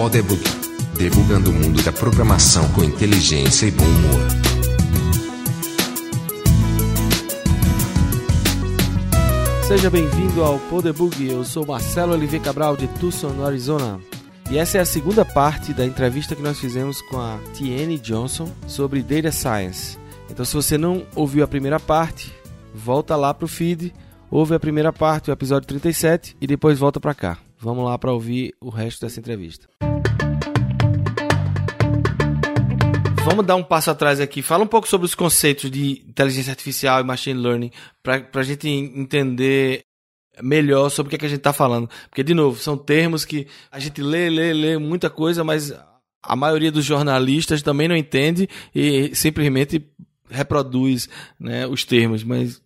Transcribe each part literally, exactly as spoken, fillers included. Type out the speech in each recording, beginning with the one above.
PodDebug, debugando o mundo da programação com inteligência e bom humor. Seja bem-vindo ao PodDebug, eu sou Marcelo Oliveira Cabral de Tucson, no Arizona. E essa é a segunda parte da entrevista que nós fizemos com a Tiana Johnson sobre Data Science. Então, se você não ouviu a primeira parte, volta lá para o feed, ouve a primeira parte, o episódio trinta e sete, e depois volta para cá. Vamos lá para ouvir o resto dessa entrevista. Vamos dar um passo atrás aqui. Fala um pouco sobre os conceitos de inteligência artificial e machine learning para a gente entender melhor sobre o que, é que a gente está falando. Porque, de novo, são termos que a gente lê, lê, lê muita coisa, mas a maioria dos jornalistas também não entende e simplesmente reproduz, né, os termos. Mas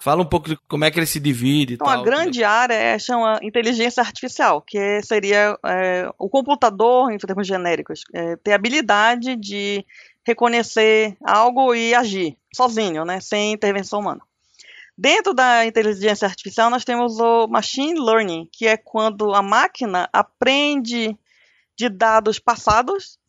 fala um pouco de como é que ele se divide e então, tal. A grande área é, chama inteligência artificial, que seria é, o computador, em termos genéricos, é, ter a habilidade de reconhecer algo e agir sozinho, né, sem intervenção humana. Dentro da inteligência artificial, nós temos o machine learning, que é quando a máquina aprende de dados passados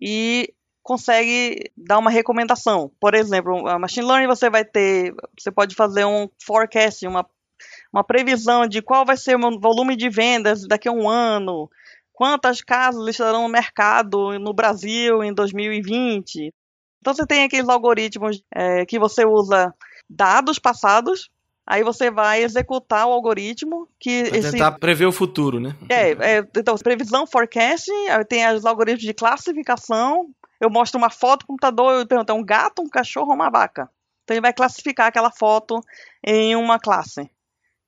e consegue dar uma recomendação. Por exemplo, a machine learning você vai ter, você pode fazer um forecast, uma, uma previsão de qual vai ser o volume de vendas daqui a um ano, quantas casas estarão no mercado no Brasil em dois mil e vinte. Então você tem aqueles algoritmos é, que você usa dados passados, aí você vai executar o algoritmo que... Vai esse... tentar prever o futuro, né? É, é, então, previsão, forecast, tem os algoritmos de classificação, eu mostro uma foto do computador, eu pergunto, é um gato, um cachorro ou uma vaca? Então ele vai classificar aquela foto em uma classe.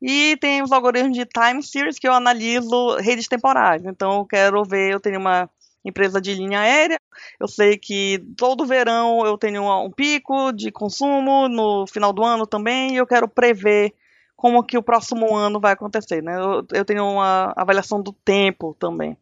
E tem os algoritmos de time series, que eu analiso redes temporais, então eu quero ver, eu tenho uma empresa de linha aérea, eu sei que todo verão eu tenho um pico de consumo, no final do ano também, e eu quero prever como que o próximo ano vai acontecer, né? Eu, eu tenho uma avaliação do tempo também.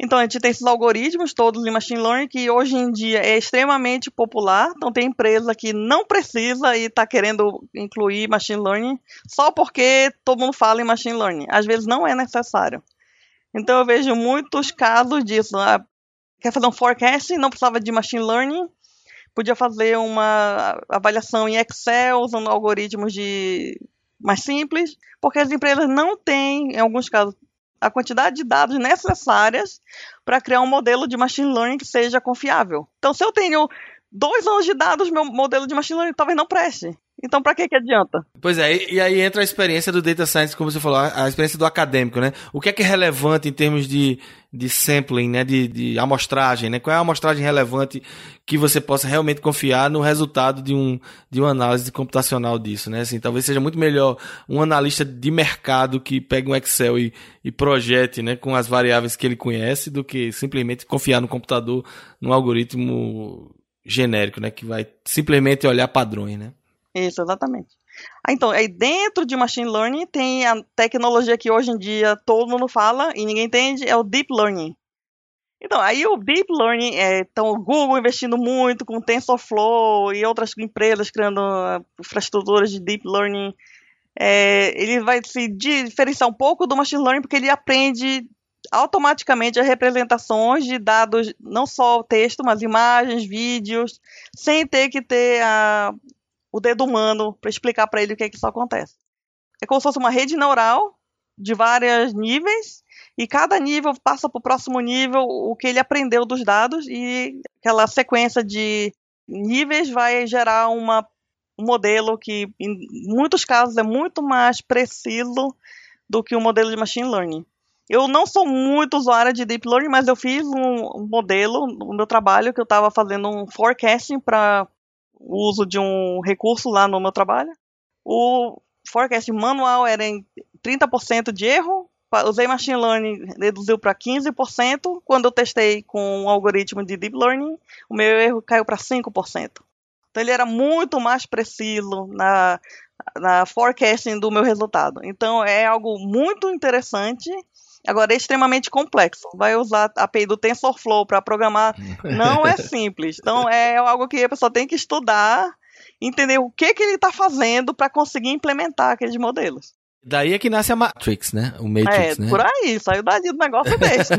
Então, a gente tem esses algoritmos todos de machine learning, que hoje em dia é extremamente popular, então tem empresa que não precisa e está querendo incluir machine learning, só porque todo mundo fala em machine learning. Às vezes não é necessário. Então, eu vejo muitos casos disso, né? Quer fazer um forecast, não precisava de machine learning, podia fazer uma avaliação em Excel, usando algoritmos de... mais simples, porque as empresas não têm, em alguns casos, a quantidade de dados necessárias para criar um modelo de machine learning que seja confiável. Então, se eu tenho dois anos de dados, meu modelo de machine learning talvez não preste. Então, para que que adianta? Pois é, e aí entra a experiência do data science, como você falou, a experiência do acadêmico, né? O que é que é relevante em termos de, de sampling, né? De, de amostragem, né? Qual é a amostragem relevante que você possa realmente confiar no resultado de, um, de uma análise computacional disso, né? Assim, talvez seja muito melhor um analista de mercado que pegue um Excel e, e projete, né? Com as variáveis que ele conhece, do que simplesmente confiar no computador, num algoritmo genérico, né? Que vai simplesmente olhar padrões, né? Isso, exatamente. Ah, então, aí dentro de machine learning tem a tecnologia que hoje em dia todo mundo fala e ninguém entende, é o deep learning. Então, aí o deep learning, é, então o Google investindo muito com o TensorFlow e outras empresas criando infraestruturas de deep learning, é, ele vai se diferenciar um pouco do machine learning porque ele aprende automaticamente as representações de dados, não só texto, mas imagens, vídeos, sem ter que ter a... o dedo humano, para explicar para ele o que é que isso acontece. É como se fosse uma rede neural de vários níveis, e cada nível passa para o próximo nível o que ele aprendeu dos dados, e aquela sequência de níveis vai gerar uma, um modelo que, em muitos casos, é muito mais preciso do que o modelo de machine learning. Eu não sou muito usuária de deep learning, mas eu fiz um modelo no meu trabalho, que eu estava fazendo um forecasting para... o uso de um recurso lá no meu trabalho. O forecast manual era em trinta por cento de erro, usei machine learning, reduziu para quinze por cento, quando eu testei com um algoritmo de deep learning, o meu erro caiu para cinco por cento. Então ele era muito mais preciso na, na forecasting do meu resultado. Então é algo muito interessante. Agora, é extremamente complexo. Vai usar a API do TensorFlow para programar. Não é simples. Então, é algo que a pessoa tem que estudar, entender o que, que ele está fazendo para conseguir implementar aqueles modelos. Daí é que nasce a Matrix, né? O Matrix, é, né? É, por aí, saiu dali do negócio desse.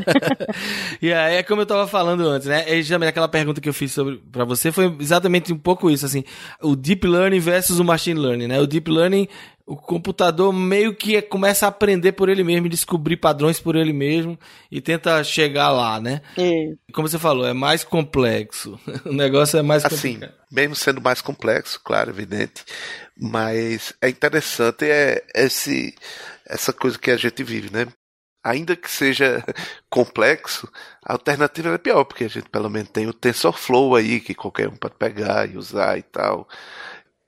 E aí é como eu tava falando antes, né? E justamente aquela pergunta que eu fiz sobre, pra você foi exatamente um pouco isso, assim, o Deep Learning versus o Machine Learning, né? O Deep Learning, o computador meio que começa a aprender por ele mesmo, descobrir padrões por ele mesmo e tenta chegar lá, né? E... como você falou, é mais complexo. O negócio é mais complicado. Assim, mesmo sendo mais complexo, claro, evidente, mas é interessante é esse, essa coisa que a gente vive, né? Ainda que seja complexo, a alternativa é pior, porque a gente pelo menos tem o TensorFlow aí, que qualquer um pode pegar e usar e tal.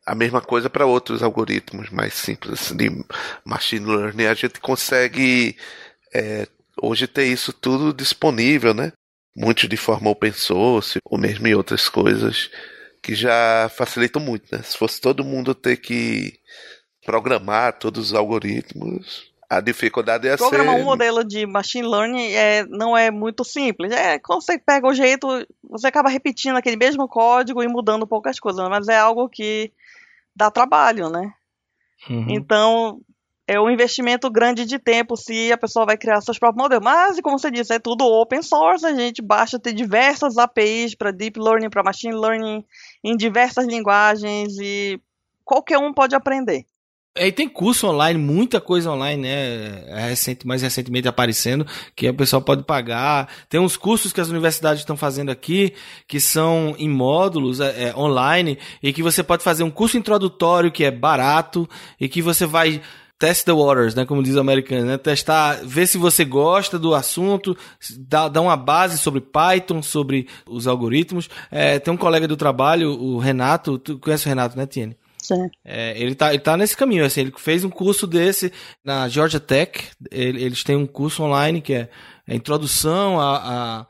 A mesma coisa para outros algoritmos mais simples, assim, de machine learning. A gente consegue é, hoje ter isso tudo disponível, né? Muitos de forma open source, ou mesmo em outras coisas, que já facilitam muito, né? Se fosse todo mundo ter que programar todos os algoritmos, a dificuldade é programar ser... um modelo de machine learning é, não é muito simples. É, quando você pega o jeito, você acaba repetindo aquele mesmo código e mudando poucas coisas, mas é algo que dá trabalho, né? Uhum. Então, é um investimento grande de tempo se a pessoa vai criar seus próprios modelos. Mas, como você disse, é tudo open source, a gente basta ter diversas A P Is para deep learning, para machine learning, em diversas linguagens e qualquer um pode aprender. Aí tem curso online, muita coisa online, né? É recente, mais recentemente aparecendo, que o pessoal pode pagar. Tem uns cursos que as universidades estão fazendo aqui, que são em módulos, é, online, e que você pode fazer um curso introdutório que é barato, e que você vai test the waters, né? Como diz o americano, né? Testar, ver se você gosta do assunto, dá, dá uma base sobre Python, sobre os algoritmos. É, tem um colega do trabalho, o Renato, tu conhece o Renato, né, Tiane? É, ele, tá, ele tá nesse caminho, assim, ele fez um curso desse na Georgia Tech, ele, eles têm um curso online que é, é introdução a, a,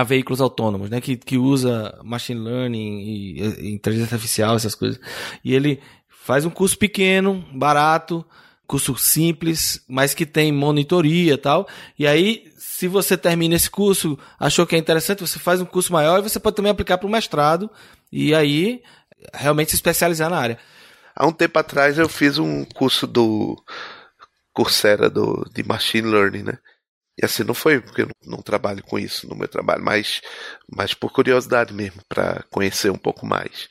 a veículos autônomos, né, que, que usa machine learning e, e inteligência artificial, essas coisas, e ele faz um curso pequeno, barato, curso simples, mas que tem monitoria e tal, e aí se você termina esse curso, achou que é interessante, você faz um curso maior e você pode também aplicar para o mestrado, e aí realmente se especializar na área. Há um tempo atrás eu fiz um curso do Coursera do, de Machine Learning, né? E assim, não foi porque eu não trabalho com isso no meu trabalho, mas, mas por curiosidade mesmo, para conhecer um pouco mais.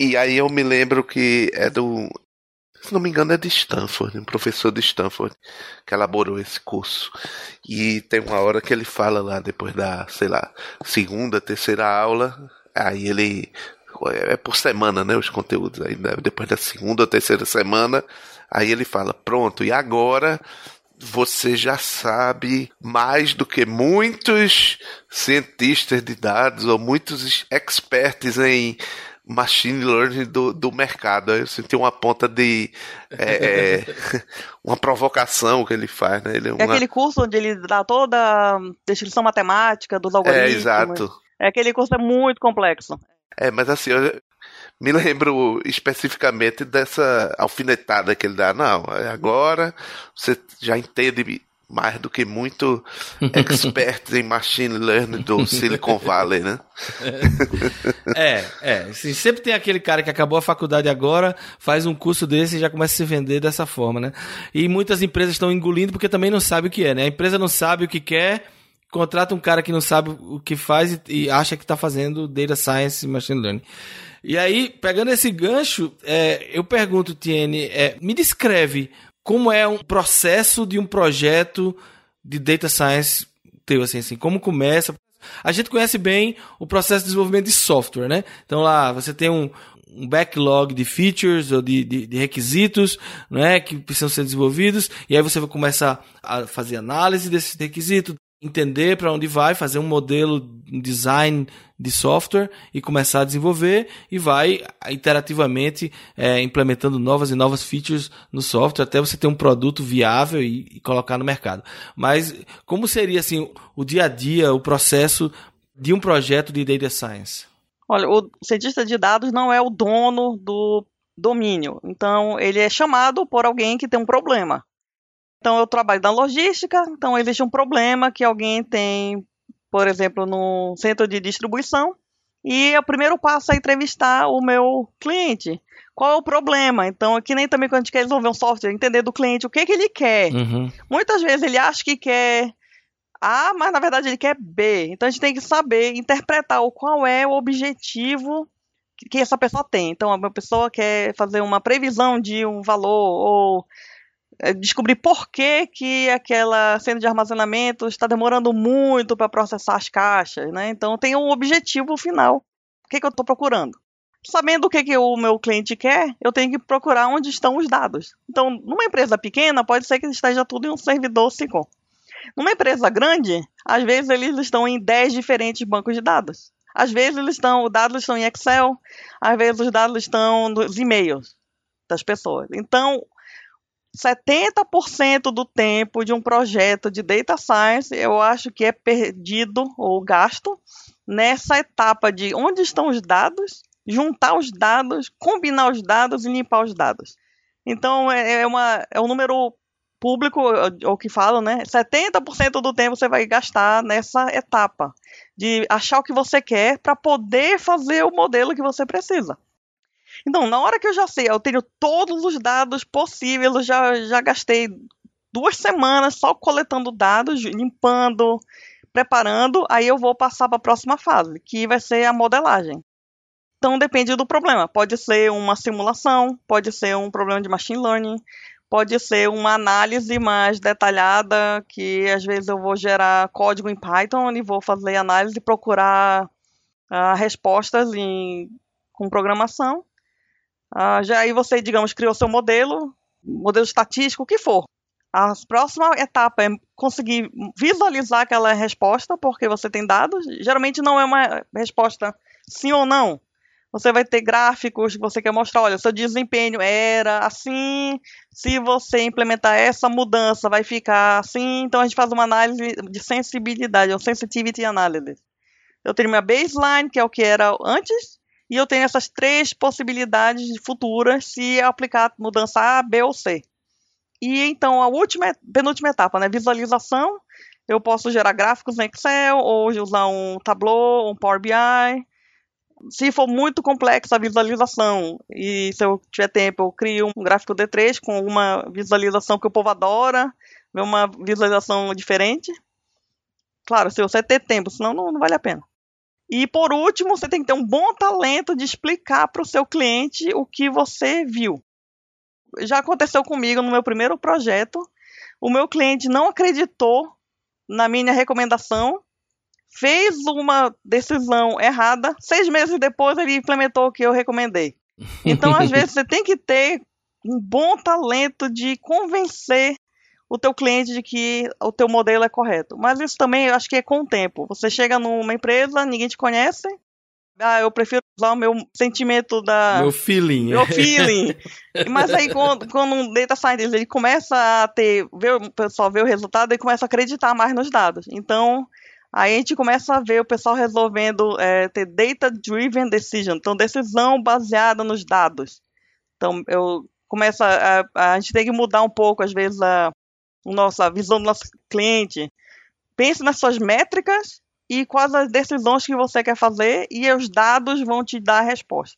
E aí eu me lembro que é do, se não me engano é de Stanford, um professor de Stanford que elaborou esse curso. E tem uma hora que ele fala lá, depois da, sei lá, segunda, terceira aula, aí ele... é por semana, né, os conteúdos, aí depois da segunda ou terceira semana, aí ele fala, pronto, e agora você já sabe mais do que muitos cientistas de dados ou muitos experts em machine learning do, do mercado. Eu senti uma ponta de é, é, uma provocação que ele faz, né? Ele é, uma... é aquele curso onde ele dá toda a descrição matemática dos algoritmos. É, exato. É aquele curso, é muito complexo. É, mas assim, eu me lembro especificamente dessa alfinetada que ele dá. Não, agora você já entende mais do que muito expertos em machine learning do Silicon Valley, né? É, é. Assim, sempre tem aquele cara que acabou a faculdade agora, faz um curso desse e já começa a se vender dessa forma, né? E muitas empresas estão engolindo porque também não sabe o que é, né? A empresa não sabe o que quer... contrata um cara que não sabe o que faz e, e acha que está fazendo Data Science e Machine Learning. E aí, pegando esse gancho, é, eu pergunto, Tiene, é, me descreve como é um processo de um projeto de Data Science teu, assim, assim, como começa? A gente conhece bem o processo de desenvolvimento de software, né? Então lá, você tem um, um backlog de features ou de, de, de requisitos, né, que precisam ser desenvolvidos, e aí você vai começar a fazer análise desses requisitos, entender para onde vai, fazer um modelo, um design de software e começar a desenvolver e vai iterativamente é, implementando novas e novas features no software até você ter um produto viável e, e colocar no mercado. Mas como seria assim o dia a dia, o processo de um projeto de Data Science? Olha, o cientista de dados não é o dono do domínio, então ele é chamado por alguém que tem um problema. Então, eu trabalho na logística, então existe um problema que alguém tem, por exemplo, no centro de distribuição, e o primeiro passo é entrevistar o meu cliente. qual é o problema. Então, aqui nem também quando a gente quer resolver um software, entender do cliente o que, que ele quer. Uhum. Muitas vezes ele acha que quer A, mas na verdade ele quer B. Então, a gente tem que saber interpretar qual é o objetivo que essa pessoa tem. Então, a pessoa quer fazer uma previsão de um valor ou descobrir por que, que aquela centro de armazenamento está demorando muito para processar as caixas, né? Então, tem um objetivo final. O que, que eu estou procurando? Sabendo o que, que o meu cliente quer, eu tenho que procurar onde estão os dados. Então, numa empresa pequena, pode ser que esteja tudo em um servidor single. Numa empresa grande, às vezes eles estão em dez diferentes bancos de dados. Às vezes eles estão, os dados estão em Excel, às vezes os dados estão nos e-mails das pessoas. Então, setenta por cento do tempo de um projeto de data science, eu acho que é perdido ou gasto nessa etapa de onde estão os dados, juntar os dados, combinar os dados e limpar os dados. Então, é, uma, é um número público, ou que falam, né? setenta por cento do tempo você vai gastar nessa etapa de achar o que você quer para poder fazer o modelo que você precisa. Então, na hora que eu já sei, eu tenho todos os dados possíveis, eu já, já gastei duas semanas só coletando dados, limpando, preparando, aí eu vou passar para a próxima fase, que vai ser a modelagem. Então, depende do problema. Pode ser uma simulação, pode ser um problema de machine learning, pode ser uma análise mais detalhada, que às vezes eu vou gerar código em Python e vou fazer análise e procurar uh, respostas em, com programação. Uh, já aí você, digamos, criou seu modelo, modelo estatístico, o que for. A próxima etapa é conseguir visualizar aquela resposta, porque você tem dados. Geralmente não é uma resposta sim ou não. Você vai ter gráficos que você quer mostrar, olha, seu desempenho era assim, se você implementar essa mudança vai ficar assim. Então, a gente faz uma análise de sensibilidade, ou sensitivity analysis. Eu tenho minha baseline, que é o que era antes, e eu tenho essas três possibilidades futuras se aplicar mudança A, B ou C. E, então, a última, penúltima etapa, né, visualização, eu posso gerar gráficos em Excel, ou usar um Tableau, um Power B I. Se for muito complexa a visualização e se eu tiver tempo, eu crio um gráfico D três com uma visualização que o povo adora, uma visualização diferente. Claro, se você ter tempo, senão não, não vale a pena. E por último, você tem que ter um bom talento de explicar para o seu cliente o que você viu. Já aconteceu comigo no meu primeiro projeto, o meu cliente não acreditou na minha recomendação, fez uma decisão errada, seis meses depois ele implementou o que eu recomendei. Então, às vezes, você tem que ter um bom talento de convencer o teu cliente de que o teu modelo é correto. Mas isso também, eu acho que é com o tempo. Você chega numa empresa, ninguém te conhece, ah, eu prefiro usar o meu sentimento da... Meu feeling. Meu feeling. Mas aí, quando, quando um data scientist, ele começa a ter, ver, o pessoal vê o resultado, ele começa a acreditar mais nos dados. Então... aí a gente começa a ver o pessoal resolvendo é, ter data-driven decision, então decisão baseada nos dados. Então eu começo a, a, a gente tem que mudar um pouco às vezes a, a nossa visão do nosso cliente. Pense nas suas métricas e quais as decisões que você quer fazer e os dados vão te dar a resposta.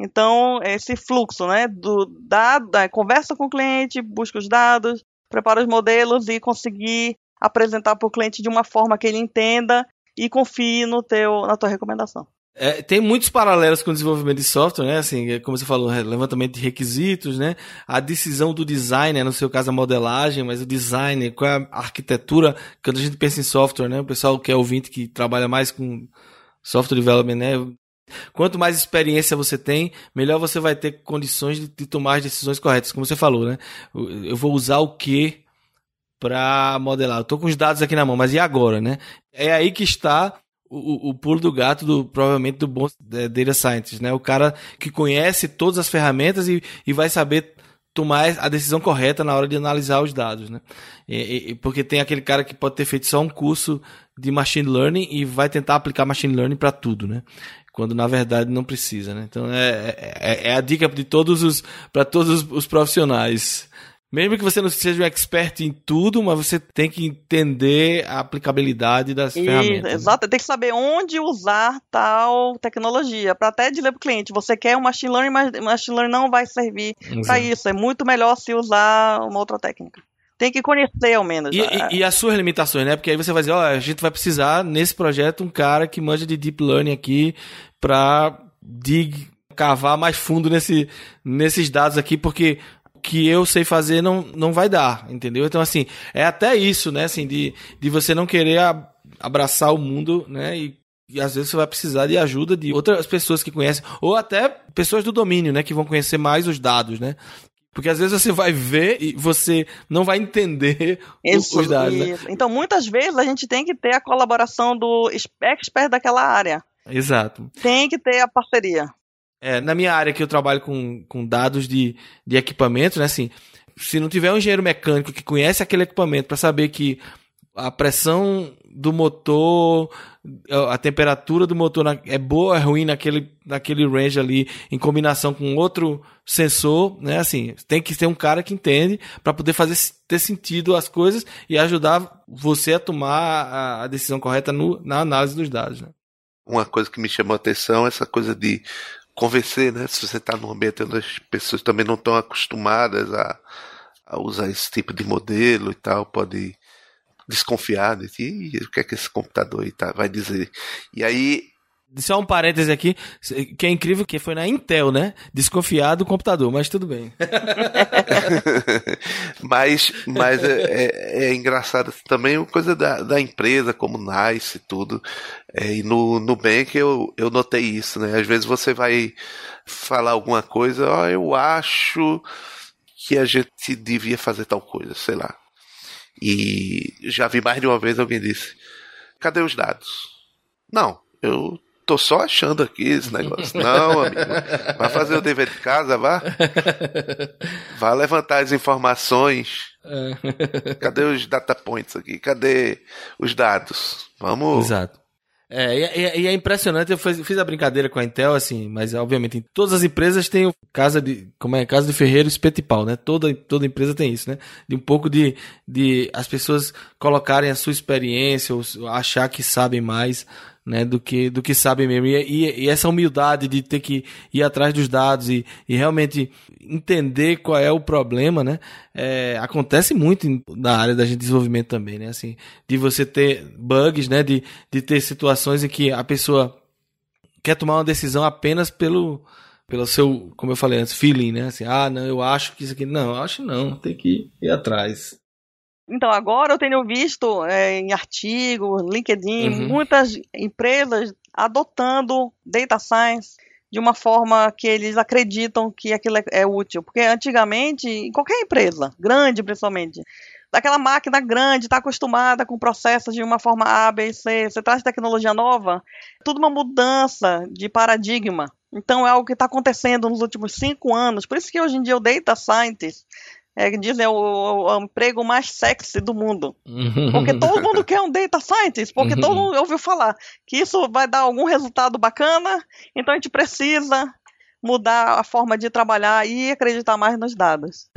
Então esse fluxo, né, do dado, conversa com o cliente, busca os dados, prepara os modelos e conseguir apresentar para o cliente de uma forma que ele entenda e confie no teu, na tua recomendação. É, tem muitos paralelos com o desenvolvimento de software, né? Assim, como você falou, levantamento de requisitos, né? A decisão do designer, no seu caso a modelagem, mas o designer, qual é a arquitetura, quando a gente pensa em software, né? O pessoal que é ouvinte, que trabalha mais com software development, né? Quanto mais experiência você tem, melhor você vai ter condições de, de tomar as decisões corretas, como você falou, né? Eu vou usar o quê para modelar? Eu tô com os dados aqui na mão, mas e agora, né? É aí que está o, o pulo do gato, do, provavelmente, do bom data scientist, né? O cara que conhece todas as ferramentas e, e vai saber tomar a decisão correta na hora de analisar os dados, né? E, e, porque tem aquele cara que pode ter feito só um curso de machine learning e vai tentar aplicar machine learning para tudo, né? Quando na verdade não precisa, né? Então é, é, é a dica de todos os para todos os, os profissionais. Mesmo que você não seja um expert em tudo, mas você tem que entender a aplicabilidade das e, ferramentas. Exato, né? Tem que saber onde usar tal tecnologia. Para até dizer para o cliente, você quer um machine learning, mas machine learning não vai servir para isso. É muito melhor se usar uma outra técnica. Tem que conhecer, ao menos. E, e, e as suas limitações, né? Porque aí você vai dizer, ó, oh, a gente vai precisar, nesse projeto, um cara que manja de deep learning aqui para dig, cavar mais fundo nesse, nesses dados aqui, porque... que eu sei fazer não, não vai dar, entendeu? Então, assim, é até isso, né? Assim, de, de você não querer abraçar o mundo, né? E, e às vezes você vai precisar de ajuda de outras pessoas que conhecem, ou até pessoas do domínio, né? Que vão conhecer mais os dados, né? Porque às vezes você vai ver e você não vai entender isso, os dados, né? Então, muitas vezes a gente tem que ter a colaboração do expert daquela área. Exato. Tem que ter a parceria. É, na minha área que eu trabalho com, com dados de, de equipamento, né, assim, se não tiver um engenheiro mecânico que conhece aquele equipamento para saber que a pressão do motor, a temperatura do motor na, é boa ou é ruim naquele, naquele range ali, em combinação com outro sensor, né, assim, tem que ter um cara que entende para poder fazer ter sentido as coisas e ajudar você a tomar a, a decisão correta no, na análise dos dados, né. Uma coisa que me chamou a atenção é essa coisa de convencer, né? Se você está num ambiente onde as pessoas também não estão acostumadas a, a usar esse tipo de modelo e tal, pode desconfiar de ti, o que é que esse computador aí tá, vai dizer. E aí... Só um parêntese aqui, que é incrível que foi na Intel, né? Desconfiar do computador, mas tudo bem. mas mas é, é, é engraçado também uma coisa da, da empresa, como Nice e tudo. É, e no Nubank eu, eu notei isso, né? Às vezes você vai falar alguma coisa, ó, oh, eu acho que a gente devia fazer tal coisa, sei lá. E já vi mais de uma vez alguém disse, cadê os dados? Não, eu... tô só achando aqui esse negócio. Não, amigo. Vai fazer o dever de casa, vá. Vá levantar as informações. Cadê os data points aqui? Cadê os dados? Vamos... Exato. É, e, e é impressionante, eu fiz, fiz a brincadeira com a Intel, assim, mas obviamente em todas as empresas tem casa de, como é, casa de ferreiro, espeto e pau, né? Toda, toda empresa tem isso, né? De um pouco de, de as pessoas colocarem a sua experiência ou achar que sabem mais, né, do que, do que sabem mesmo. E, e, e essa humildade de ter que ir atrás dos dados e, e realmente entender qual é o problema, né, é, acontece muito na área da gente de desenvolvimento também, né, assim, de você ter bugs, né, de, de ter situações em que a pessoa quer tomar uma decisão apenas pelo, pelo seu, como eu falei antes, feeling, né, assim, ah, não, eu acho que isso aqui, não, eu acho não, tem que ir atrás. Então, agora eu tenho visto é, em artigos, LinkedIn, uhum. muitas empresas adotando data science de uma forma que eles acreditam que aquilo é, é útil. Porque antigamente, em qualquer empresa, grande principalmente, aquela máquina grande está acostumada com processos de uma forma A, B, C. Você traz tecnologia nova, tudo uma mudança de paradigma. Então, é algo que está acontecendo nos últimos cinco anos. Por isso que hoje em dia o data scientist... É, dizem é o, o, o emprego mais sexy do mundo. Porque todo mundo quer um data scientist, porque todo mundo ouviu falar que isso vai dar algum resultado bacana, então a gente precisa mudar a forma de trabalhar e acreditar mais nos dados.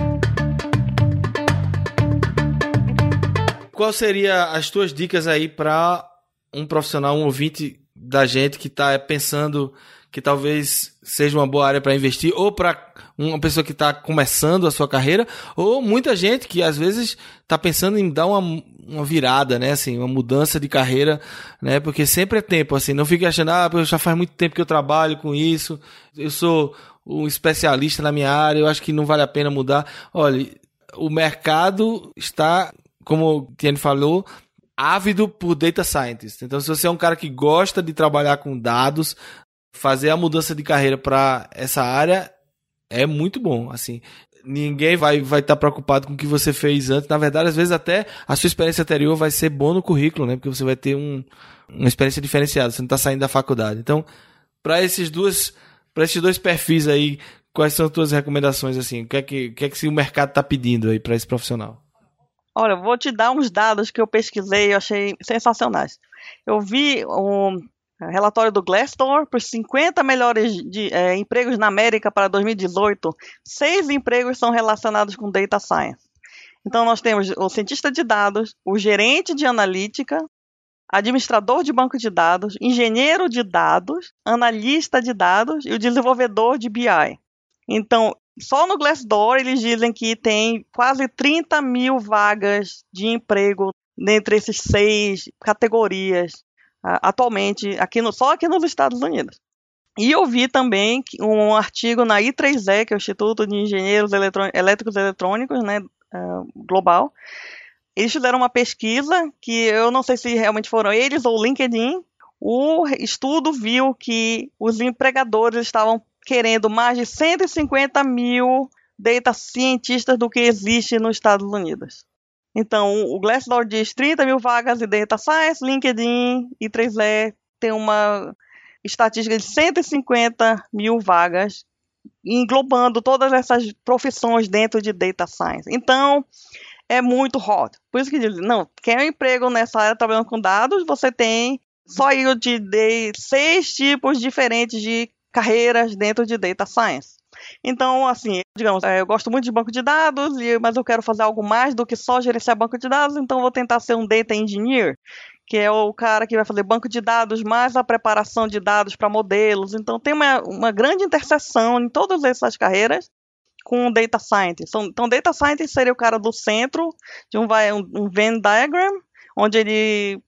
Qual seria as tuas dicas aí para um profissional, um ouvinte da gente que está pensando... que talvez seja uma boa área para investir, ou para uma pessoa que está começando a sua carreira, ou muita gente que às vezes está pensando em dar uma, uma virada, né? Assim, uma mudança de carreira, né? Porque sempre é tempo, assim, não fique achando, ah, já faz muito tempo que eu trabalho com isso, eu sou um especialista na minha área, eu acho que não vale a pena mudar. Olha, o mercado está, como o Tiana falou, ávido por data scientists. Então, se você é um cara que gosta de trabalhar com dados, fazer a mudança de carreira para essa área é muito bom, assim. Ninguém vai vai estar preocupado com o que você fez antes. Na verdade, às vezes até a sua experiência anterior vai ser boa no currículo, né? Porque você vai ter um, uma experiência diferenciada, você não está saindo da faculdade. Então, para esses duas, para esses dois perfis aí, quais são as tuas recomendações, assim? O que é que, o que, é que o mercado está pedindo aí para esse profissional? Olha, eu vou te dar uns dados que eu pesquisei e achei sensacionais. Eu vi um Relatório do Glassdoor, para os cinquenta melhores de, é, empregos na América para dois mil e dezoito, seis empregos são relacionados com Data Science. Então, nós temos o cientista de dados, o gerente de analítica, administrador de banco de dados, engenheiro de dados, analista de dados e o desenvolvedor de B I. Então, só no Glassdoor eles dizem que tem quase trinta mil vagas de emprego dentre essas seis categorias atualmente, aqui no, só aqui nos Estados Unidos. E eu vi também um artigo na I três E, que é o Instituto de Engenheiros Elétricos e Eletrônicos, né, global. Eles fizeram uma pesquisa, que eu não sei se realmente foram eles ou o LinkedIn. O estudo viu que os empregadores estavam querendo mais de cento e cinquenta mil data cientistas do que existe nos Estados Unidos. Então, o Glassdoor diz trinta mil vagas de Data Science, LinkedIn e I três E tem uma estatística de cento e cinquenta mil vagas, englobando todas essas profissões dentro de Data Science. Então, é muito hot. Por isso que diz, não, quer um emprego nessa área trabalhando com dados, você tem, só eu te dei seis tipos diferentes de carreiras dentro de Data Science. Então, assim, digamos, eu gosto muito de banco de dados, mas eu quero fazer algo mais do que só gerenciar banco de dados, então eu vou tentar ser um data engineer, que é o cara que vai fazer banco de dados mais a preparação de dados para modelos. Então, tem uma, uma grande interseção em todas essas carreiras com data scientist. Então, data scientist seria o cara do centro de um, um Venn diagram, onde ele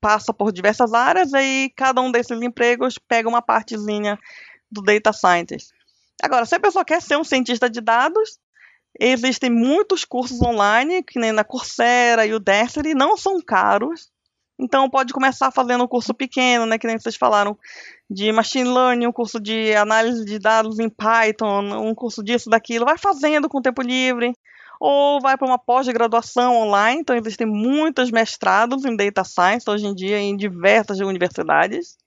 passa por diversas áreas e cada um desses empregos pega uma partezinha do data scientist. Agora, se a pessoa quer ser um cientista de dados, existem muitos cursos online, que nem na Coursera e o Udemy, não são caros. Então, pode começar fazendo um curso pequeno, né, que nem vocês falaram, de machine learning, um curso de análise de dados em Python, um curso disso, daquilo. Vai fazendo com o tempo livre. Ou vai para uma pós-graduação online. Então, existem muitos mestrados em Data Science, hoje em dia, em diversas universidades.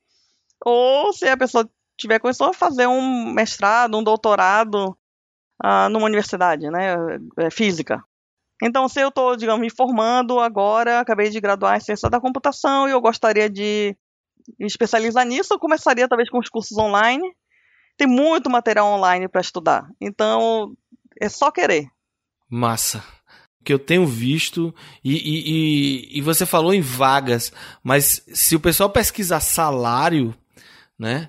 Ou, se a pessoa tiver começou a fazer um mestrado, um doutorado uh, numa universidade, né, física. Então, se eu estou, digamos, me formando agora, acabei de graduar em ciência da computação e eu gostaria de me especializar nisso, eu começaria talvez com os cursos online. Tem muito material online para estudar. Então, é só querer. Massa. Que eu tenho visto, e, e, e, e você falou em vagas, mas se o pessoal pesquisar salário, né,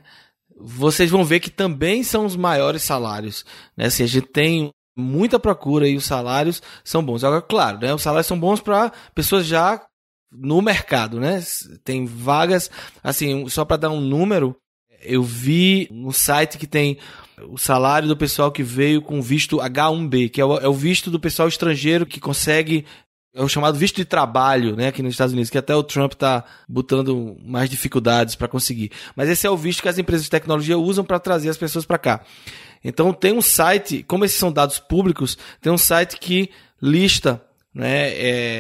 vocês vão ver que também são os maiores salários, né? Assim, a gente tem muita procura e os salários são bons. Agora, claro, né? Os salários são bons para pessoas já no mercado, né? Tem vagas, assim, só para dar um número, eu vi no site que tem o salário do pessoal que veio com visto H um B, que é o, é o visto do pessoal estrangeiro que consegue, é o chamado visto de trabalho, né, aqui nos Estados Unidos, que até o Trump está botando mais dificuldades para conseguir. Mas esse é o visto que as empresas de tecnologia usam para trazer as pessoas para cá. Então tem um site, como esses são dados públicos, tem um site que lista, né,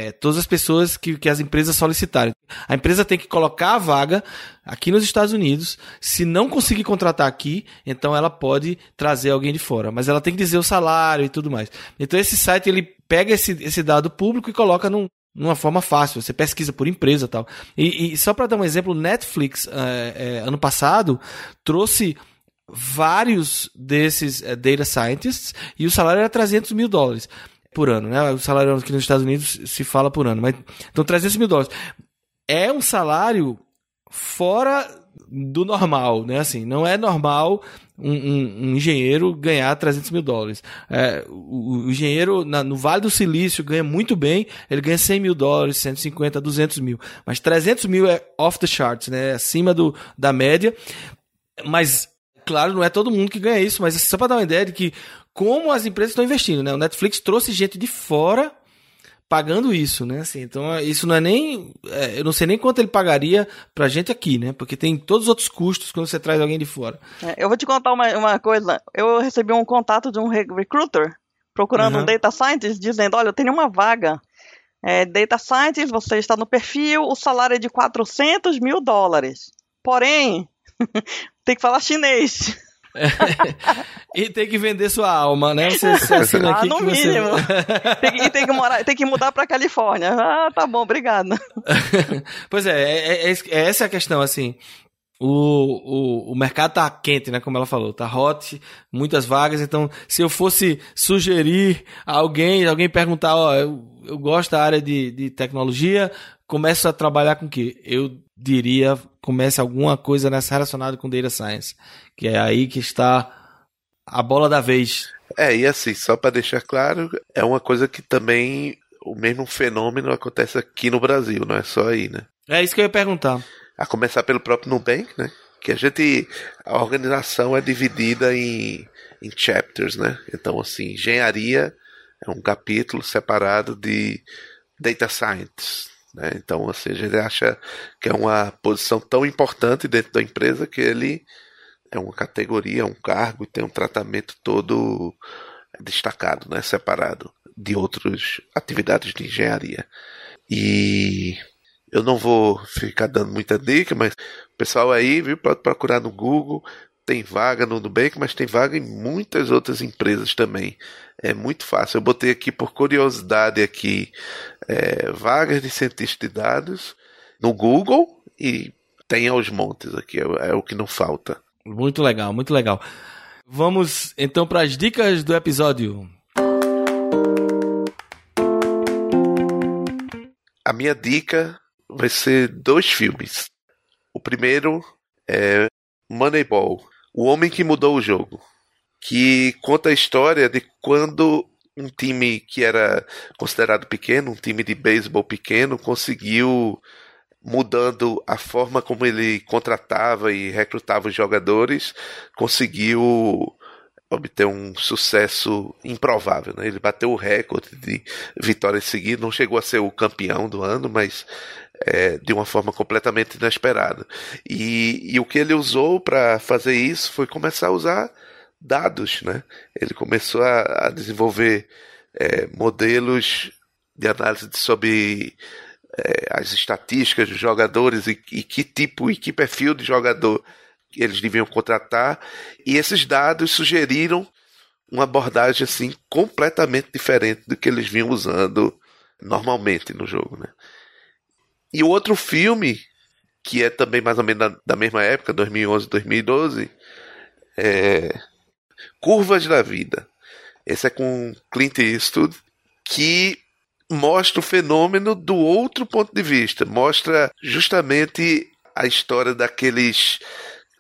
é, todas as pessoas que, que as empresas solicitarem. A empresa tem que colocar a vaga aqui nos Estados Unidos. Se não conseguir contratar aqui, então ela pode trazer alguém de fora, mas ela tem que dizer o salário e tudo mais. Então esse site ele pega esse, esse dado público e coloca num, numa forma fácil. Você pesquisa por empresa tal. E, e só para dar um exemplo, o Netflix é, é, ano passado trouxe vários desses é, data scientists e o salário era trezentos mil dólares. Por ano, né? O salário aqui nos Estados Unidos se fala por ano, mas então trezentos mil dólares. É um salário fora do normal, né? Assim, não é normal um, um, um engenheiro ganhar trezentos mil dólares. É, o, o engenheiro na, no Vale do Silício ganha muito bem, ele ganha cem mil dólares, cento e cinquenta, duzentos mil, mas trezentos mil é off the charts, né? Acima do, da média, mas claro, não é todo mundo que ganha isso, mas só para dar uma ideia de que como as empresas estão investindo, né? O Netflix trouxe gente de fora pagando isso, né? Assim, então, isso não é nem... É, eu não sei nem quanto ele pagaria pra gente aqui, né? Porque tem todos os outros custos quando você traz alguém de fora. É, eu vou te contar uma, uma coisa. Eu recebi um contato de um recruiter procurando uhum. um data scientist, dizendo, olha, eu tenho uma vaga. É, data scientist, você está no perfil, o salário é de quatrocentos mil dólares. Porém, tem que falar chinês. E tem que vender sua alma, né? Você, você assina aqui ah, no que você... mínimo. tem que, e tem que, morar, tem que mudar pra Califórnia. Ah, tá bom, obrigado. Pois é, é, é, é essa a questão, assim. O, o, o mercado tá quente, né? Como ela falou, tá hot, muitas vagas. Então, se eu fosse sugerir a alguém, alguém perguntar, ó, eu, eu gosto da área de, de tecnologia, começo a trabalhar com o quê? Eu diria, comece alguma coisa nessa relacionada com Data Science, que é aí que está a bola da vez. É, e assim, só para deixar claro, é uma coisa que também, o mesmo fenômeno acontece aqui no Brasil, não é só aí, né? É isso que eu ia perguntar. A começar pelo próprio Nubank, né? Que a gente... A organização é dividida em, em chapters, né? Então, assim, engenharia é um capítulo separado de Data Science, né? Então, assim, a gente acha que é uma posição tão importante dentro da empresa que ele é uma categoria, é um cargo e tem um tratamento todo destacado, né? Separado de outras atividades de engenharia. E... eu não vou ficar dando muita dica, mas o pessoal aí, viu, pode procurar no Google, tem vaga no Nubank, mas tem vaga em muitas outras empresas também. É muito fácil. Eu botei aqui por curiosidade aqui, é, vagas de cientista de dados no Google e tem aos montes aqui, é, é o que não falta. Muito legal, muito legal. Vamos então para as dicas do episódio. A minha dica vai ser dois filmes. O primeiro é Moneyball, O Homem que Mudou o Jogo, que conta a história de quando um time que era considerado pequeno, um time de beisebol pequeno, conseguiu, mudando a forma como ele contratava e recrutava os jogadores, conseguiu obter um sucesso improvável, né? Ele bateu o recorde de vitórias seguidas, não chegou a ser o campeão do ano, mas é, de uma forma completamente inesperada. E, e o que ele usou para fazer isso foi começar a usar dados, né? Ele começou a, a desenvolver é, modelos de análise de sobre é, as estatísticas dos jogadores e, e que tipo e que perfil de jogador que eles deviam contratar, e esses dados sugeriram uma abordagem assim completamente diferente do que eles vinham usando normalmente no jogo, né? E o outro filme, que é também mais ou menos da, da mesma época, dois mil e onze, dois mil e doze, é Curvas da Vida. Esse é com Clint Eastwood, que mostra o fenômeno do outro ponto de vista, mostra justamente a história daqueles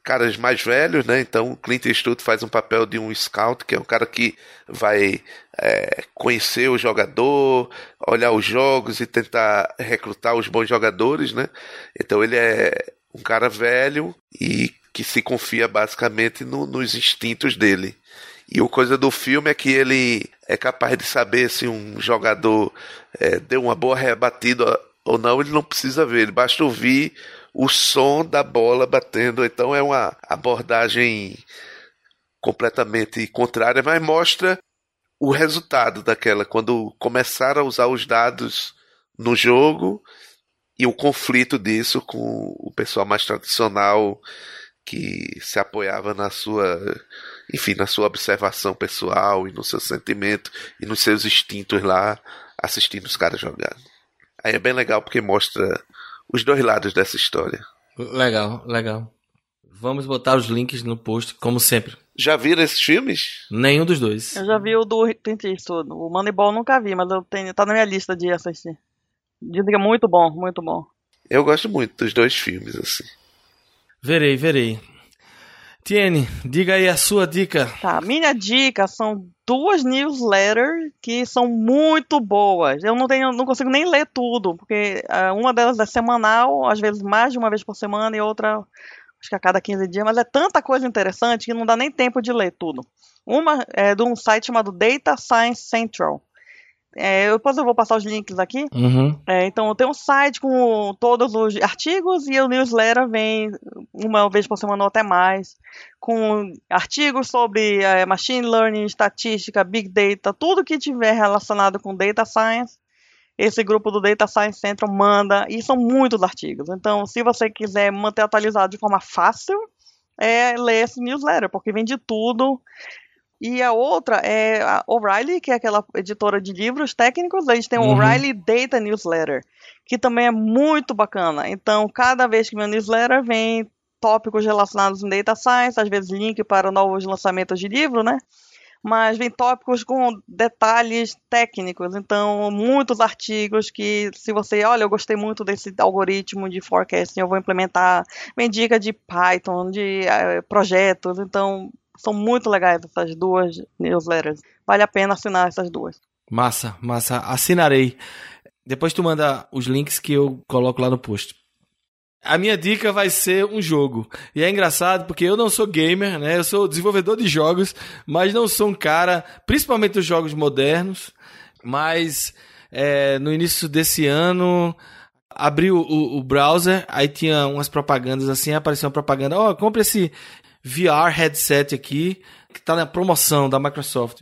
caras mais velhos, né? Então, Clint Eastwood faz um papel de um scout, que é um cara que vai é, conhecer o jogador, olhar os jogos e tentar recrutar os bons jogadores, né? Então, ele é um cara velho e que se confia basicamente no, nos instintos dele. E a coisa do filme é que ele é capaz de saber se um jogador é, deu uma boa rebatida ou não, ele não precisa ver, ele basta ouvir o som da bola batendo. Então é uma abordagem completamente contrária, mas mostra o resultado daquela, quando começaram a usar os dados no jogo e o conflito disso com o pessoal mais tradicional que se apoiava na sua, enfim, na sua observação pessoal e no seu sentimento e nos seus instintos lá assistindo os caras jogar. Aí é bem legal porque mostra os dois lados dessa história. Legal, legal. Vamos botar os links no post, como sempre. Já viram esses filmes? Nenhum dos dois. Eu já vi o do Clint Eastwood. O Moneyball eu nunca vi, mas eu tenho, tá na minha lista de assistir. Dizem que é muito bom, muito bom. Eu gosto muito dos dois filmes, assim. Verei, verei. Tiene, diga aí a sua dica. Tá, minha dica são duas newsletters que são muito boas. Eu não tenho, não consigo nem ler tudo, porque uma delas é semanal, às vezes mais de uma vez por semana, e outra, acho que a cada quinze dias, mas é tanta coisa interessante que não dá nem tempo de ler tudo. Uma é de um site chamado Data Science Central. É, depois eu vou passar os links aqui. Uhum. É, então eu tenho um site com todos os artigos e o newsletter vem uma vez por semana ou até mais, com artigos sobre é, machine learning, estatística, big data, tudo que tiver relacionado com data science. Esse grupo do Data Science Central manda, e são muitos artigos. Então, se você quiser manter atualizado de forma fácil, é ler esse newsletter, porque vem de tudo. E a outra é a O'Reilly, que é aquela editora de livros técnicos. A gente tem o uhum. O'Reilly Data Newsletter, que também é muito bacana. Então, cada vez que meu newsletter vem tópicos relacionados com Data Science, às vezes link para novos lançamentos de livro, né? Mas vem tópicos com detalhes técnicos, então muitos artigos que se você, olha, eu gostei muito desse algoritmo de forecasting, eu vou implementar, vem dica de Python, de uh, projetos, então são muito legais essas duas newsletters, vale a pena assinar essas duas. Massa, massa, assinarei, depois tu manda os links que eu coloco lá no post. A minha dica vai ser um jogo. E é engraçado porque eu não sou gamer, né? Eu sou desenvolvedor de jogos, mas não sou um cara, principalmente dos jogos modernos. Mas é, no início desse ano, abri o, o, o browser, aí tinha umas propagandas assim, apareceu uma propaganda, ó, oh, compra esse V R headset aqui, que tá na promoção da Microsoft.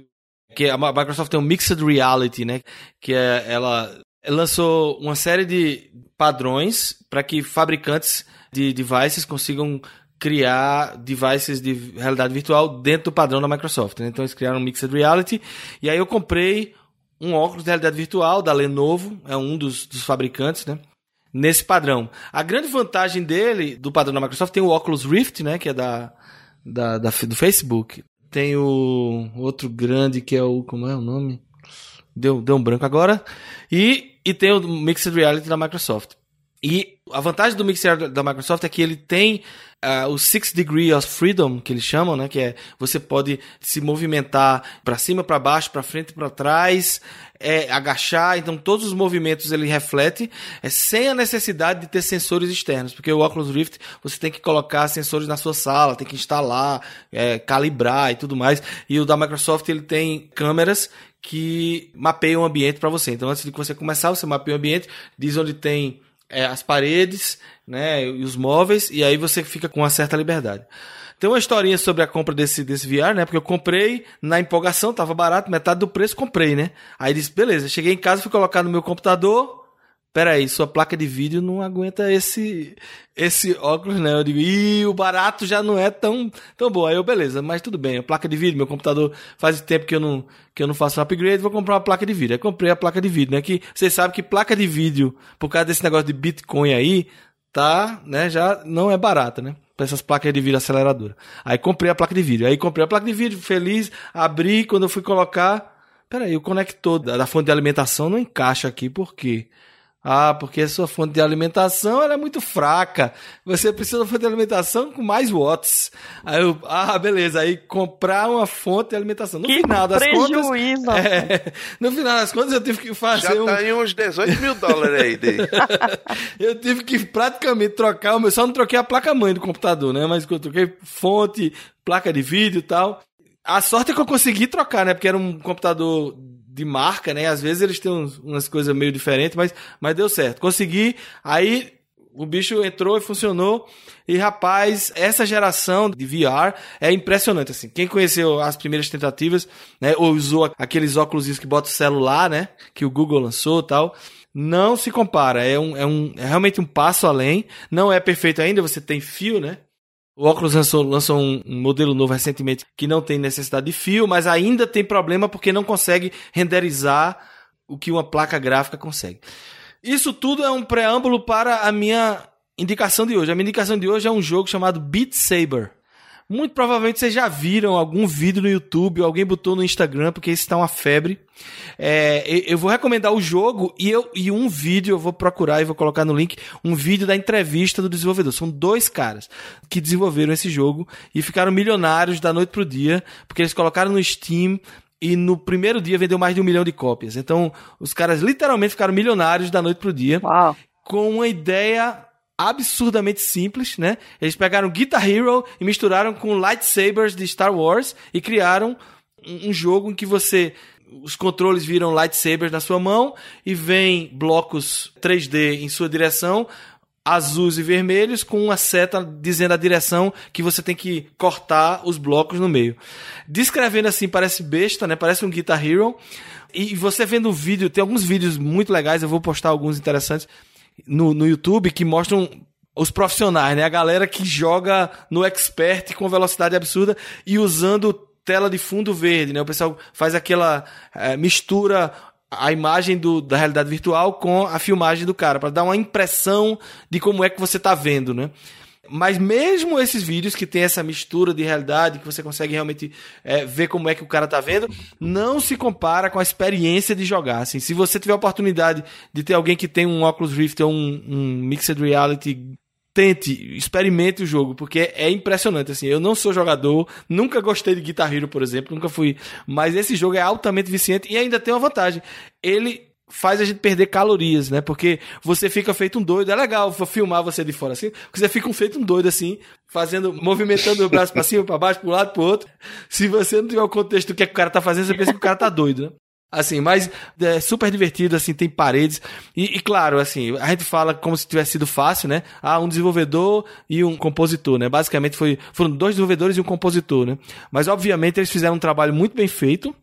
Que a Microsoft tem um Mixed Reality, né? Que é, ela... lançou uma série de padrões para que fabricantes de devices consigam criar devices de realidade virtual dentro do padrão da Microsoft, né? Então eles criaram um Mixed Reality e aí eu comprei um óculos de realidade virtual da Lenovo, é um dos, dos fabricantes, né? Nesse padrão. A grande vantagem dele, do padrão da Microsoft, tem o Oculus Rift, né? Que é da, da, da, do Facebook. Tem o outro grande que é o... como é o nome? Deu, deu um branco agora. E, e tem o Mixed Reality da Microsoft. E a vantagem do Mixed Reality da Microsoft é que ele tem uh, o Six Degree of Freedom, que eles chamam, né? Que é você pode se movimentar para cima, para baixo, para frente, para trás, é, agachar. Então, todos os movimentos ele reflete, é, sem a necessidade de ter sensores externos. Porque o Oculus Rift, você tem que colocar sensores na sua sala, tem que instalar, é, calibrar e tudo mais. E o da Microsoft, ele tem câmeras que mapeia o ambiente para você. Então, antes de você começar, você mapeia o ambiente, diz onde tem é, as paredes, né, e os móveis, e aí você fica com uma certa liberdade. Tem uma historinha sobre a compra desse, desse V R, né? Porque eu comprei, na empolgação, tava barato, metade do preço, comprei, né? Aí disse, beleza, cheguei em casa, fui colocar no meu computador, peraí, sua placa de vídeo não aguenta esse, esse óculos, né? Eu digo, ih, o barato já não é tão, tão bom. Aí eu, beleza, mas tudo bem, a placa de vídeo, meu computador faz tempo que eu não, que eu não faço upgrade, vou comprar uma placa de vídeo. Aí comprei a placa de vídeo, né? Que vocês sabem que placa de vídeo, por causa desse negócio de Bitcoin aí, tá, né? Já não é barata, né? Para essas placas de vídeo aceleradora. Aí comprei a placa de vídeo, aí comprei a placa de vídeo, feliz, abri, quando eu fui colocar, peraí, o conector da, da fonte de alimentação não encaixa aqui, por quê? Ah, porque a sua fonte de alimentação ela é muito fraca. Você precisa de uma fonte de alimentação com mais watts. Aí eu, ah, beleza. Aí comprar uma fonte de alimentação. No que final das prejuízo. Contas. É, no final das contas, eu tive que fazer. Já um... tá em uns dezoito mil dólares aí. De... eu tive que praticamente trocar o meu. Só não troquei a placa-mãe do computador, né? Mas eu troquei fonte, placa de vídeo e tal. A sorte é que eu consegui trocar, né? Porque era um computador de marca, né? Às vezes eles têm uns, umas coisas meio diferentes, mas, mas deu certo. Consegui, aí o bicho entrou e funcionou. E, rapaz, essa geração de V R é impressionante, assim. Quem conheceu as primeiras tentativas, né? Ou usou aqueles óculos que bota o celular, né? Que o Google lançou e tal. Não se compara. É, um, é, um, é realmente um passo além. Não é perfeito ainda, você tem fio, né? O Oculus lançou, lançou um modelo novo recentemente que não tem necessidade de fio, mas ainda tem problema porque não consegue renderizar o que uma placa gráfica consegue. Isso tudo é um preâmbulo para a minha indicação de hoje. A minha indicação de hoje é um jogo chamado Beat Saber. Muito provavelmente vocês já viram algum vídeo no YouTube, alguém botou no Instagram, porque isso tá uma febre. É, eu vou recomendar o jogo e, eu, e um vídeo, eu vou procurar e vou colocar no link, um vídeo da entrevista do desenvolvedor. São dois caras que desenvolveram esse jogo e ficaram milionários da noite pro dia, porque eles colocaram no Steam e no primeiro dia vendeu mais de um milhão de cópias. Então, os caras literalmente ficaram milionários da noite pro dia. Uau. Com uma ideia absurdamente simples, né? Eles pegaram Guitar Hero e misturaram com lightsabers de Star Wars e criaram um jogo em que você... os controles viram lightsabers na sua mão e vem blocos três D em sua direção, azuis e vermelhos, com uma seta dizendo a direção que você tem que cortar os blocos no meio. Descrevendo assim, parece besta, né? Parece um Guitar Hero. E você vendo o vídeo, tem alguns vídeos muito legais, eu vou postar alguns interessantes No, no YouTube, que mostram os profissionais, né? A galera que joga no expert com velocidade absurda e usando tela de fundo verde, né? O pessoal faz aquela é, mistura a imagem do, da realidade virtual com a filmagem do cara, para dar uma impressão de como é que você tá vendo, né? Mas mesmo esses vídeos que tem essa mistura de realidade, que você consegue realmente é, ver como é que o cara tá vendo, não se compara com a experiência de jogar. Assim, se você tiver a oportunidade de ter alguém que tem um Oculus Rift ou um, um Mixed Reality, tente, experimente o jogo, porque é impressionante. Assim, eu não sou jogador, nunca gostei de Guitar Hero, por exemplo, nunca fui, mas esse jogo é altamente viciante e ainda tem uma vantagem. Ele faz a gente perder calorias, né? Porque você fica feito um doido. É legal filmar você de fora assim, porque você fica feito um doido assim, fazendo, movimentando o braço pra cima, pra baixo, pro lado, pro outro. Se você não tiver o contexto do que, é que o cara tá fazendo, você pensa que o cara tá doido, né? Assim, mas é super divertido, assim, tem paredes. E, e claro, assim, a gente fala como se tivesse sido fácil, né? Ah, um desenvolvedor e um compositor, né? Basicamente foi, foram dois desenvolvedores e um compositor, né? Mas obviamente eles fizeram um trabalho muito bem feito.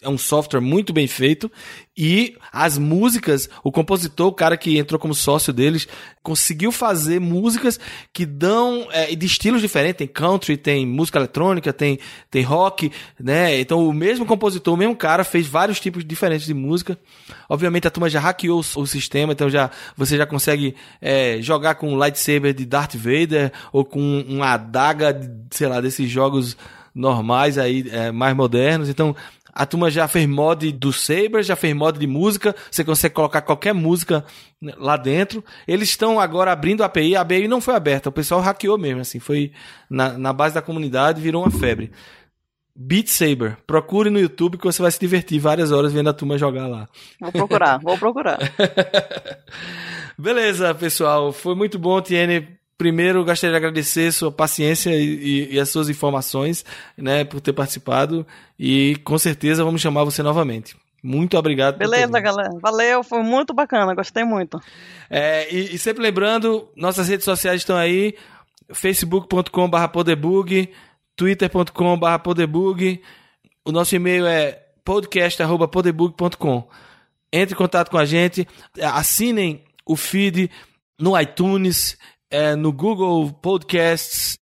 É um software muito bem feito e as músicas, o compositor, o cara que entrou como sócio deles, conseguiu fazer músicas que dão é, de estilos diferentes. Tem country, tem música eletrônica, tem, tem rock, né? Então o mesmo compositor, o mesmo cara fez vários tipos diferentes de música. Obviamente a turma já hackeou o, o sistema, então já, você já consegue é, jogar com um lightsaber de Darth Vader ou com uma adaga, sei lá, desses jogos normais aí, é, mais modernos. Então a turma já fez mod do Saber, já fez mod de música, você consegue colocar qualquer música lá dentro. Eles estão agora abrindo a API, a API não foi aberta, o pessoal hackeou mesmo, assim, foi na, na base da comunidade, virou uma febre. Beat Saber, procure no YouTube que você vai se divertir várias horas vendo a turma jogar lá. Vou procurar, vou procurar. Beleza, pessoal, foi muito bom, Tiene. Primeiro, gostaria de agradecer sua paciência e, e, e as suas informações, né, por ter participado e com certeza vamos chamar você novamente. Muito obrigado. Beleza, galera. Valeu, foi muito bacana, gostei muito. É, e, e sempre lembrando, nossas redes sociais estão aí, facebook ponto com barra podebug, twitter ponto com barra podebug, o nosso e-mail é podcast arroba podebug ponto com. Entre em contato com a gente, assinem o feed no iTunes, É, no Google Podcasts.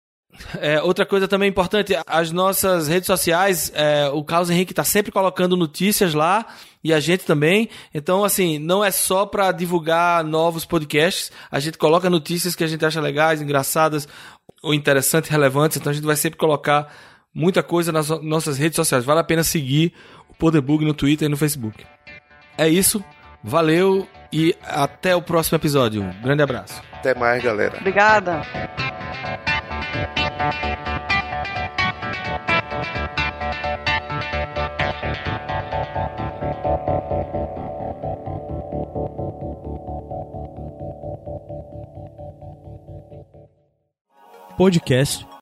É, outra coisa também importante, as nossas redes sociais, é, o Carlos Henrique está sempre colocando notícias lá e a gente também. Então, assim, não é só para divulgar novos podcasts, a gente coloca notícias que a gente acha legais, engraçadas ou interessantes, relevantes. Então, a gente vai sempre colocar muita coisa nas nossas redes sociais. Vale a pena seguir o Podebug no Twitter e no Facebook. É isso. Valeu e até o próximo episódio. Um grande abraço. Até mais, galera. Obrigada. Podcast